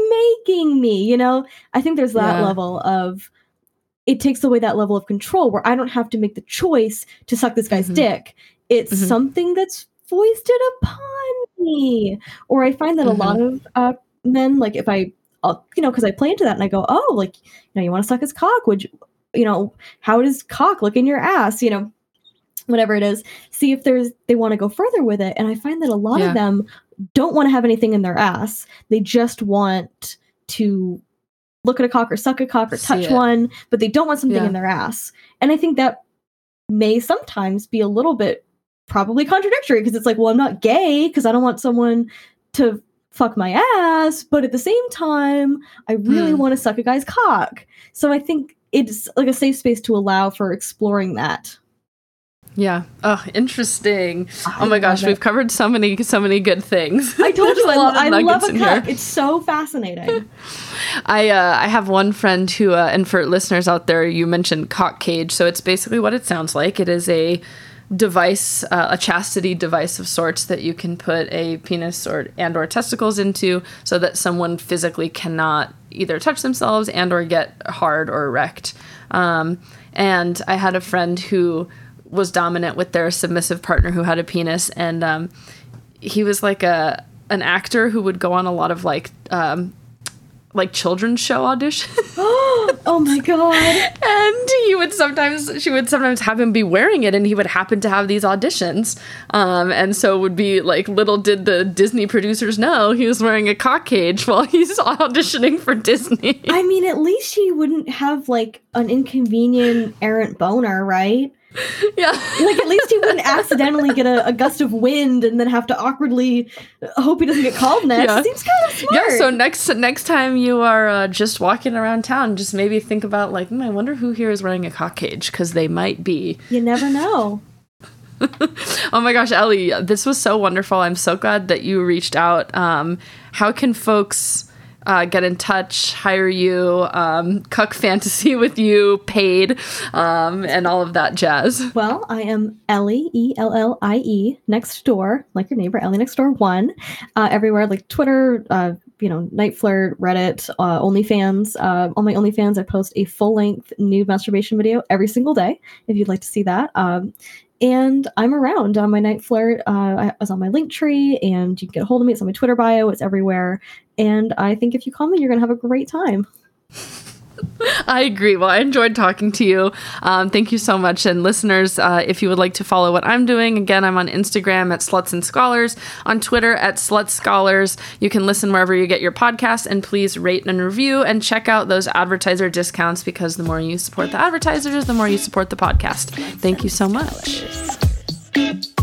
making me, you know? I think there's that level of, it takes away that level of control where I don't have to make the choice to suck this guy's dick. It's something that's foisted upon me. Or I find that a lot of men, like if you know, because I play into that and I go, oh, like, you know, you want to suck his cock? Would you? You know, how does cock look in your ass? You know, whatever it is, see if they want to go further with it. And I find that a lot of them don't want to have anything in their ass. They just want to look at a cock or suck a cock or touch one, but they don't want something in their ass. And I think that may sometimes be a little bit probably contradictory, because it's like, well, I'm not gay because I don't want someone to fuck my ass, but at the same time, I really want to suck a guy's cock. So I think it's like a safe space to allow for exploring that. Yeah. Oh, interesting. Oh my gosh, we've covered so many good things. I told you I love a cuck. It's so fascinating. I have one friend who, and for listeners out there, you mentioned cock cage. So it's basically what it sounds like. It is a device, a chastity device of sorts that you can put a penis or testicles into so that someone physically cannot either touch themselves and or get hard or erect. And I had a friend who was dominant with their submissive partner who had a penis, and he was like an actor who would go on a lot of like children's show auditions. Oh my God. And she would sometimes have him be wearing it, and he would happen to have these auditions. And so it would be like, little did the Disney producers know he was wearing a cock cage while he's auditioning for Disney. I mean, at least she wouldn't have like an inconvenient errant boner, right? Yeah. Like at least he wouldn't accidentally get a gust of wind and then have to awkwardly hope he doesn't get called next. Yeah. Seems kind of smart. Yeah, so next time you are just walking around town, just maybe think about like, I wonder who here is wearing a cock cage, because they might be. You never know. Oh my gosh, Ellie, this was so wonderful. I'm so glad that you reached out. How can folks get in touch, hire you, cuck fantasy with you, paid, and all of that jazz. Well, I am Ellie, E-L-L-I-E, next door, like your neighbor, ellienextdoor1, everywhere, like Twitter, Nightflirt, Reddit, OnlyFans. On my OnlyFans, I post a full-length nude masturbation video every single day, if you'd like to see that. And I'm around on my Nightflirt. I was on my Linktree, and you can get a hold of me. It's on my Twitter bio. It's everywhere. And I think if you call me, you're going to have a great time. I agree. Well, I enjoyed talking to you. Thank you so much. And listeners, if you would like to follow what I'm doing, again, I'm on Instagram at Sluts And Scholars, on Twitter at Sluts Scholars. You can listen wherever you get your podcasts, and please rate and review and check out those advertiser discounts, because the more you support the advertisers, the more you support the podcast. Thank you so much.